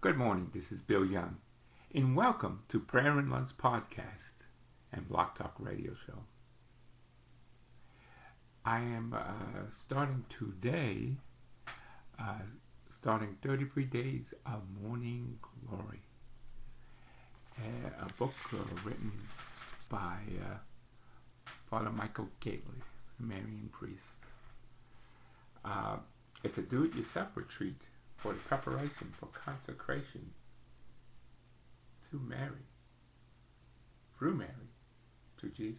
Good morning, this is Bill Young, and welcome to Prayer and Lunch Podcast and Block Talk Radio Show. I am starting today, starting 33 Days of Morning Glory, a book written by Father Michael Gaitley, a Marian priest. It's a do-it-yourself retreat for the preparation for consecration to Mary, through Mary, to Jesus.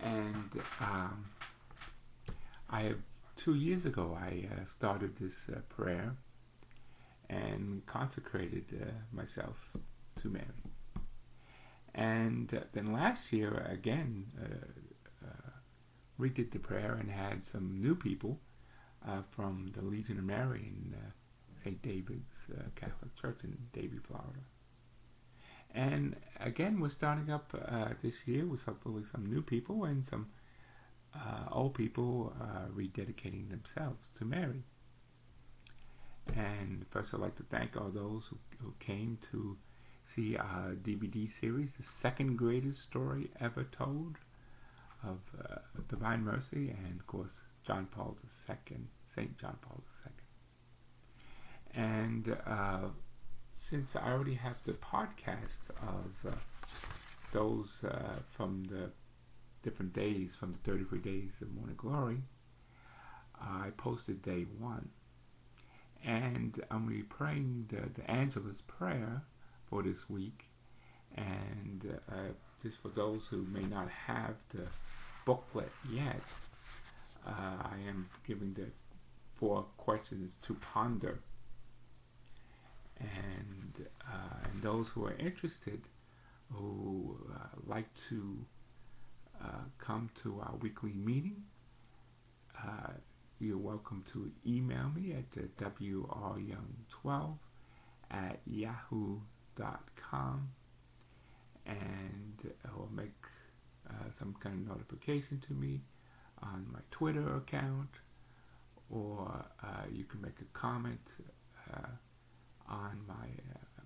And I 2 years ago I started this prayer and consecrated myself to Mary. And then last year again redid the prayer and had some new people from the Legion of Mary in St. David's Catholic Church in Davie, Florida. And again, we're starting up this year with some new people and some old people rededicating themselves to Mary. And first I'd like to thank all those who came to see our DVD series, The Second Greatest Story Ever Told, of Divine Mercy, and of course John Paul II, St. John Paul II. And since I already have the podcast of those from the different days, from the 33 Days of Morning Glory, I posted day one. And I'm going to be praying the Angelus prayer for this week. And just for those who may not have the booklet yet, I am giving the 4 questions to ponder. And those who are interested, who like to come to our weekly meeting, you're welcome to email me at wryoung12@yahoo.com, and I'll make some kind of notification to me on my Twitter account, or you can make a comment on my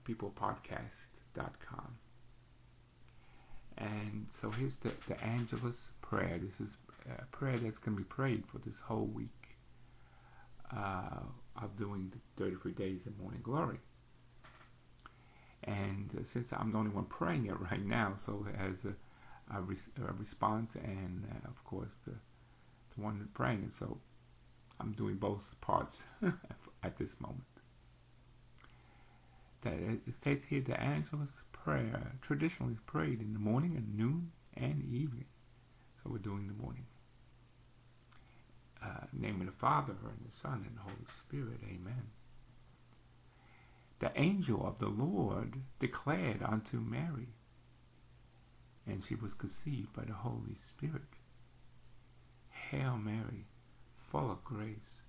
peoplepodcast.com. And so here's the Angelus prayer. This is a prayer that's going to be prayed for this whole week of doing the 33 Days of Morning Glory. And since I'm the only one praying it right now, so as a response and, of course, the one praying, so I'm doing both parts at this moment. That it states here the Angelus prayer traditionally is prayed in the morning and noon and evening. So we're doing the morning. In the name of the Father and the Son and the Holy Spirit, amen. The angel of the Lord declared unto Mary, and she was conceived by the Holy Spirit. Hail Mary, full of grace,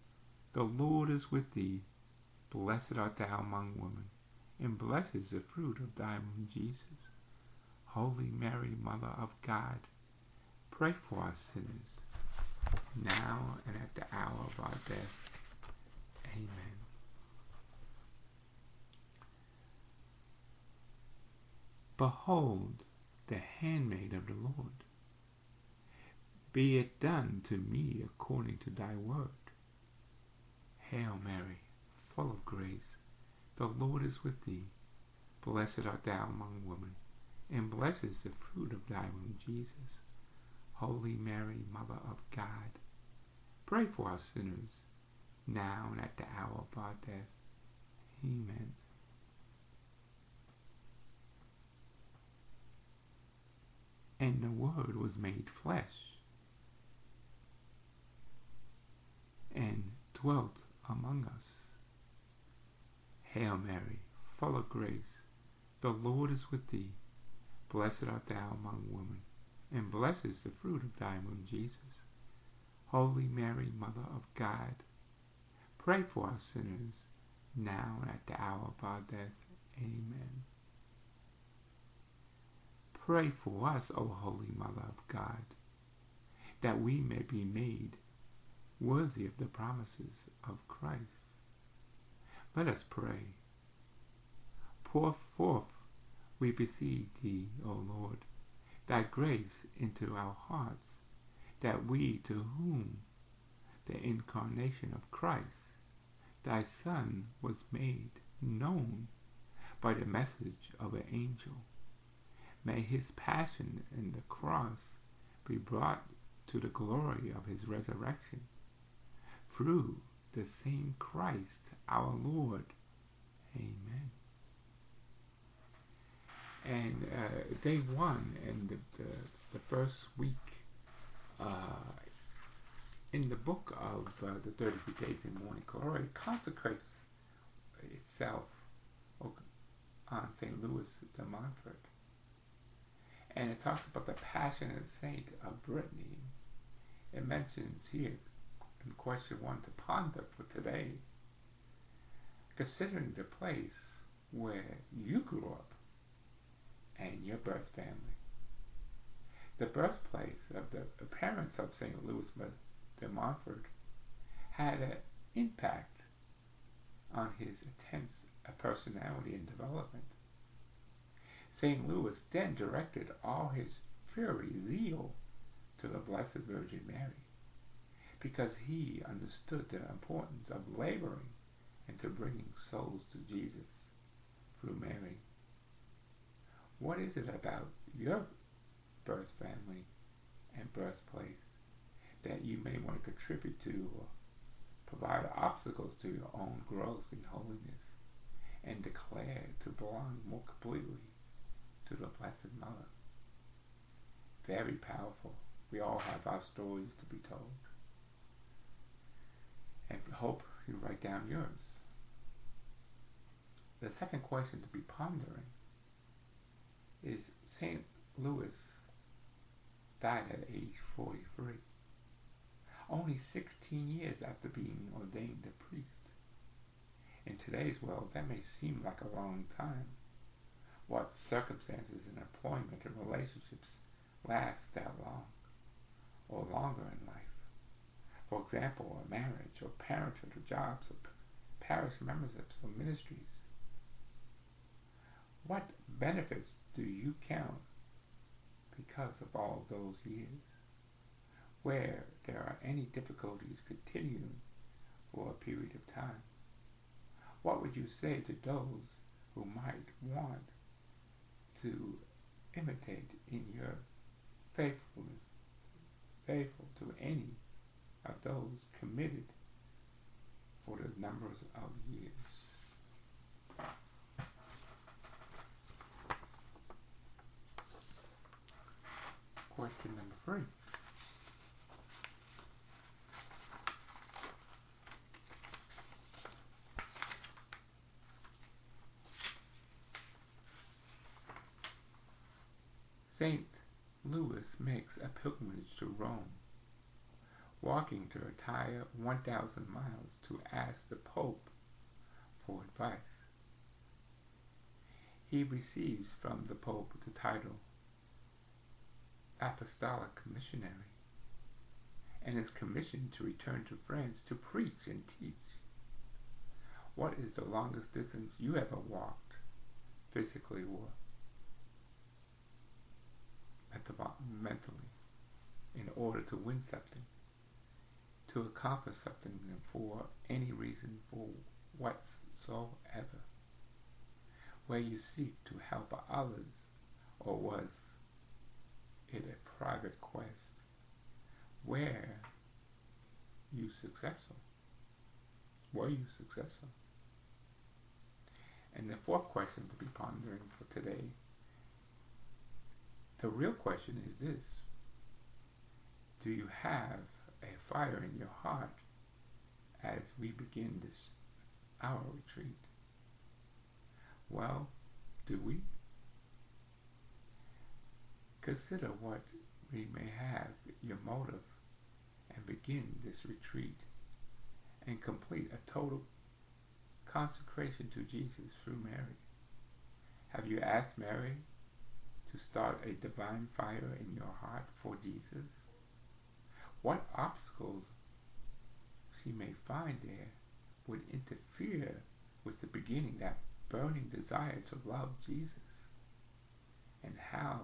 the Lord is with thee. Blessed art thou among women, and blessed is the fruit of thy womb, Jesus. Holy Mary, Mother of God, pray for us sinners, now and at the hour of our death. Amen. Behold the handmaid of the Lord. Be it done to me according to thy word. Hail Mary, full of grace, the Lord is with thee. Blessed art thou among women, and blessed is the fruit of thy womb, Jesus. Holy Mary, Mother of God, pray for us sinners, now and at the hour of our death. Amen. And the Word was made flesh, and dwelt among us. Hail Mary, full of grace, the Lord is with thee. Blessed art thou among women, and blessed is the fruit of thy womb, Jesus. Holy Mary, Mother of God, pray for us sinners, now and at the hour of our death. Amen. Pray for us, O Holy Mother of God, that we may be made worthy of the promises of Christ. Let us pray, Pour forth, we beseech thee, O Lord, thy grace into our hearts, that we, to whom the incarnation of Christ, thy Son, was made known by the message of an angel, may his passion in the cross be brought to the glory of his resurrection, through the same Christ our Lord. Amen. And day one, and the first week in the book of the 33 Days in Morning Glory, consecrates itself on Saint Louis de Montfort. And it talks about the passionate saint of Brittany. It mentions here in question one to ponder for today, considering the place where you grew up and your birth family. The birthplace of the parents of St. Louis de Montfort had an impact on his intense personality and development. St. Louis then directed all his fiery zeal to the Blessed Virgin Mary, because he understood the importance of laboring and to bringing souls to Jesus through Mary. What is it about your birth family and birthplace that you may want to contribute to or provide obstacles to your own growth in holiness and declare to belong more completely to the Blessed Mother? Very powerful. We all have our stories to be told. And hope you write down yours. The second question to be pondering is, St. Louis died at age 43, only 16 years after being ordained a priest. In today's world, that may seem like a long time. What circumstances in employment and relationships last that long, or longer in life? For example, a marriage, or parenthood, or jobs, or parish memberships, or ministries. What benefits do you count because of all those years? Where there are any difficulties continuing for a period of time, what would you say to those who might want to imitate in your faithfulness, faithful to any of those committed for the numbers of years? Question number 3. St. Louis makes a pilgrimage to Rome, walking to a entire 1,000 miles to ask the Pope for advice. He receives from the Pope the title Apostolic Missionary, and is commissioned to return to France to preach and teach. What is the longest distance you ever walked, physically or mentally, in order to win something, to accomplish something, and for any reason for whatsoever, where you seek to help others, or was it a private quest, where you successful? Were you successful? And the fourth question to be pondering for today, the real question is this: do you have a fire in your heart as we begin this our retreat? Well, do we? Consider what we may have your motive, and begin this retreat and complete a total consecration to Jesus through Mary. Have you asked Mary to start a divine fire in your heart for Jesus? What obstacles she may find there would interfere with the beginning that burning desire to love Jesus? And how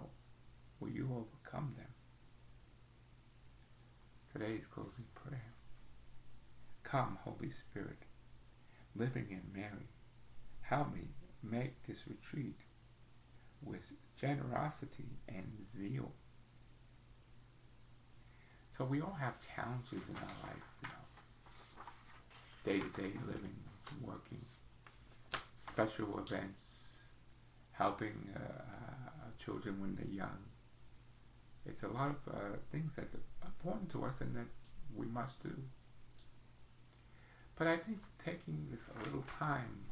will you overcome them? Today's closing prayer. Come, Holy Spirit, living in Mary, help me make this retreat with generosity and zeal. So we all have challenges in our life, day-to-day living, working, special events, helping children when they're young. It's a lot of things that's important to us and that we must do. But I think taking this a little time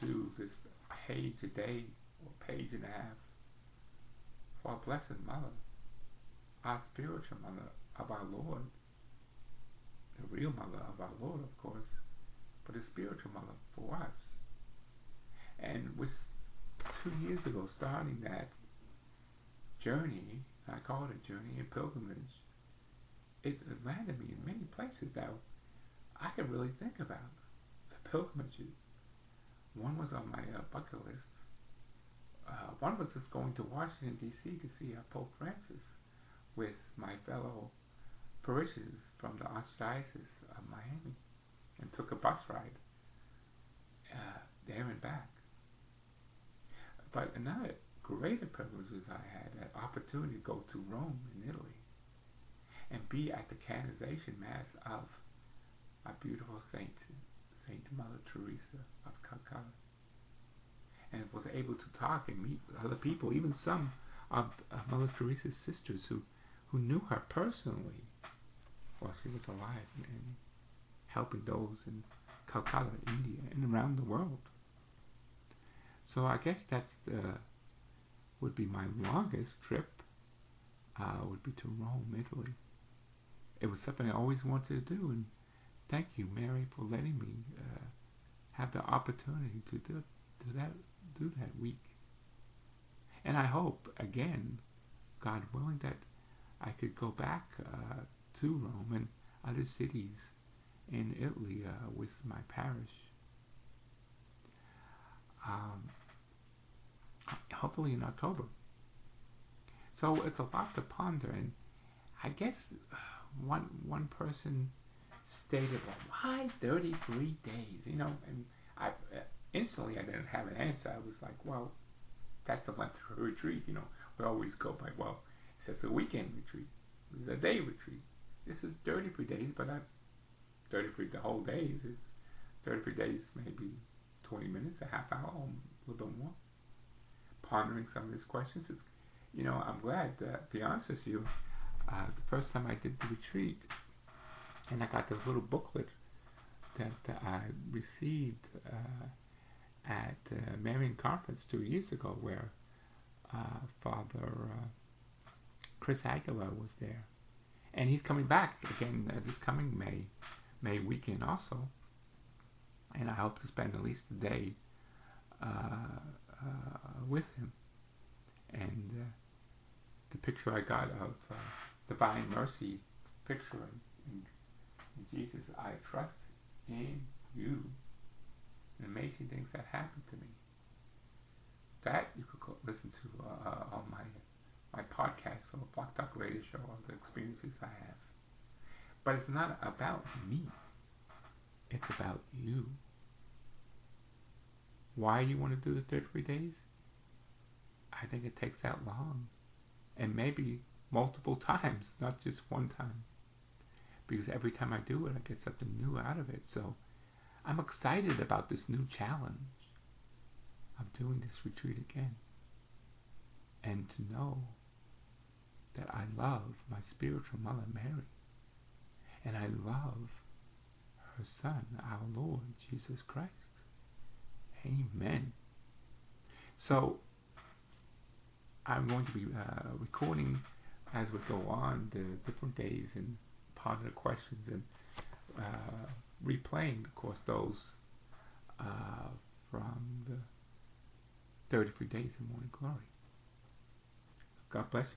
to do this page a day or page and a half for our Blessed Mother, our spiritual mother of our Lord, the real mother of our Lord, of course, but the spiritual mother for us. And with 2 years ago starting that journey, I call it a journey, a pilgrimage, it landed me in many places that I could really think about the pilgrimages. One was on my bucket list. One was just going to Washington, D.C. to see Pope Francis with my fellow parishioners from the Archdiocese of Miami, and took a bus ride there and back. But another greater privilege I had, that opportunity to go to Rome in Italy and be at the canonization mass of our beautiful Saint Mother Teresa of Calcutta, and was able to talk and meet with other people, even some of Mother Teresa's sisters who knew her personally while she was alive, and helping those in Calcutta, India, and around the world. So I guess that's would be my longest trip, would be to Rome, Italy. It was something I always wanted to do, and thank you, Mary, for letting me have the opportunity to do that week. And I hope, again, God willing, that I could go back to Rome and other cities in Italy with my parish. Hopefully in October. So it's a lot to ponder, and I guess one person stated, well, why 33 days? You know, and I instantly I didn't have an answer. I was like, well, that's the length of a retreat. You know, we always go by, well, it says a weekend retreat, it's a day retreat. This is 33 days, but I 33 the whole days. It's 33 days, maybe 20 minutes, a half hour, a little bit more. Pondering some of these questions, it's, you know, I'm glad that, to be honest with you, the first time I did the retreat, and I got this little booklet that I received at Marian Conference 2 years ago, where Father Chris Aguilar was there, and he's coming back again this coming May weekend also, and I hope to spend at least a day with him. And the picture I got of Divine Mercy picture in Jesus, I trust in you. And amazing things that happened to me. That you could listen to on my podcast or Block Talk Radio show, on the experiences I have. But it's not about me. It's about you. Why you want to do the 33 days? I think it takes that long, and maybe multiple times, not just one time, because every time I do it, I get something new out of it. So I'm excited about this new challenge of doing this retreat again, and to know that I love my spiritual mother, Mary, and I love her son, our Lord Jesus Christ. Amen. So I'm going to be recording as we go on the different days and ponder questions, and replaying, of course, those from the 33 days of Morning Glory. God bless you.